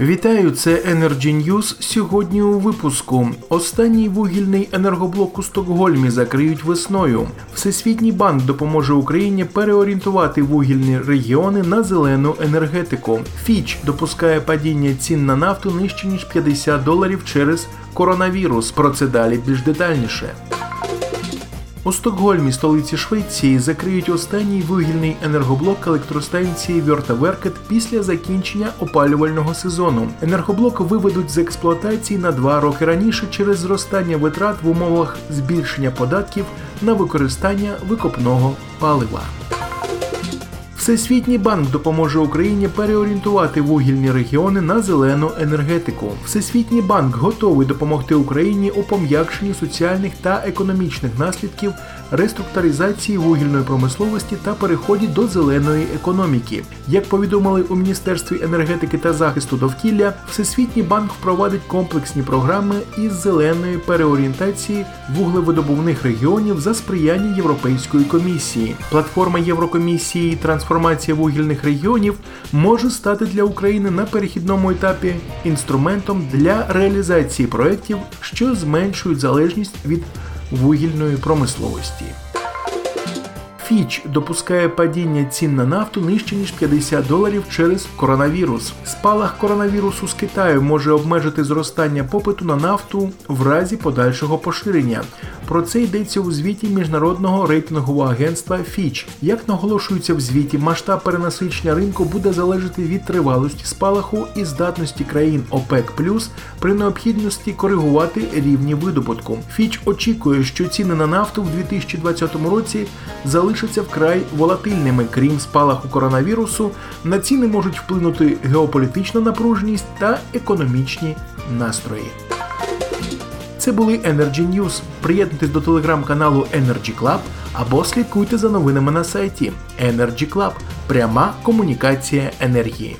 Вітаю, це Energy News. Сьогодні у випуску. Останній вугільний енергоблок у Стокгольмі закриють весною. Всесвітній банк допоможе Україні переорієнтувати вугільні регіони на зелену енергетику. Fitch допускає падіння цін на нафту нижче ніж $50 через коронавірус. Про це далі більш детальніше. У Стокгольмі, столиці Швеції, закриють останній вугільний енергоблок електростанції Верта Веркет після закінчення опалювального сезону. Енергоблок виведуть з експлуатації на 2 роки раніше через зростання витрат в умовах збільшення податків на використання викопного палива. Всесвітній банк допоможе Україні переорієнтувати вугільні регіони на зелену енергетику. Всесвітній банк готовий допомогти Україні у пом'якшенні соціальних та економічних наслідків реструктуризації вугільної промисловості та переході до зеленої економіки. Як повідомили у Міністерстві енергетики та захисту довкілля, Всесвітній банк впровадить комплексні програми із зеленої переорієнтації вуглевидобувних регіонів за сприяння Європейської комісії. Платформа Єврокомісії «Трансформація вугільних регіонів» може стати для України на перехідному етапі інструментом для реалізації проєктів, що зменшують залежність від вугільної промисловості. Fitch допускає падіння цін на нафту нижче ніж $50 через коронавірус. Спалах коронавірусу з Китаю може обмежити зростання попиту на нафту в разі подальшого поширення. Про це йдеться у звіті міжнародного рейтингового агентства Fitch. Як наголошується в звіті, масштаб перенасичення ринку буде залежати від тривалості спалаху і здатності країн ОПЕК+, при необхідності коригувати рівні видобутку. Fitch очікує, що ціни на нафту в 2020 році залишаться вкрай волатильними. Крім спалаху коронавірусу, на ціни можуть вплинути геополітична напруженість та економічні настрої. Це були Energy News. Приєднуйтесь до телеграм-каналу Energy Club або слідкуйте за новинами на сайті Energy Club. Пряма комунікація енергії.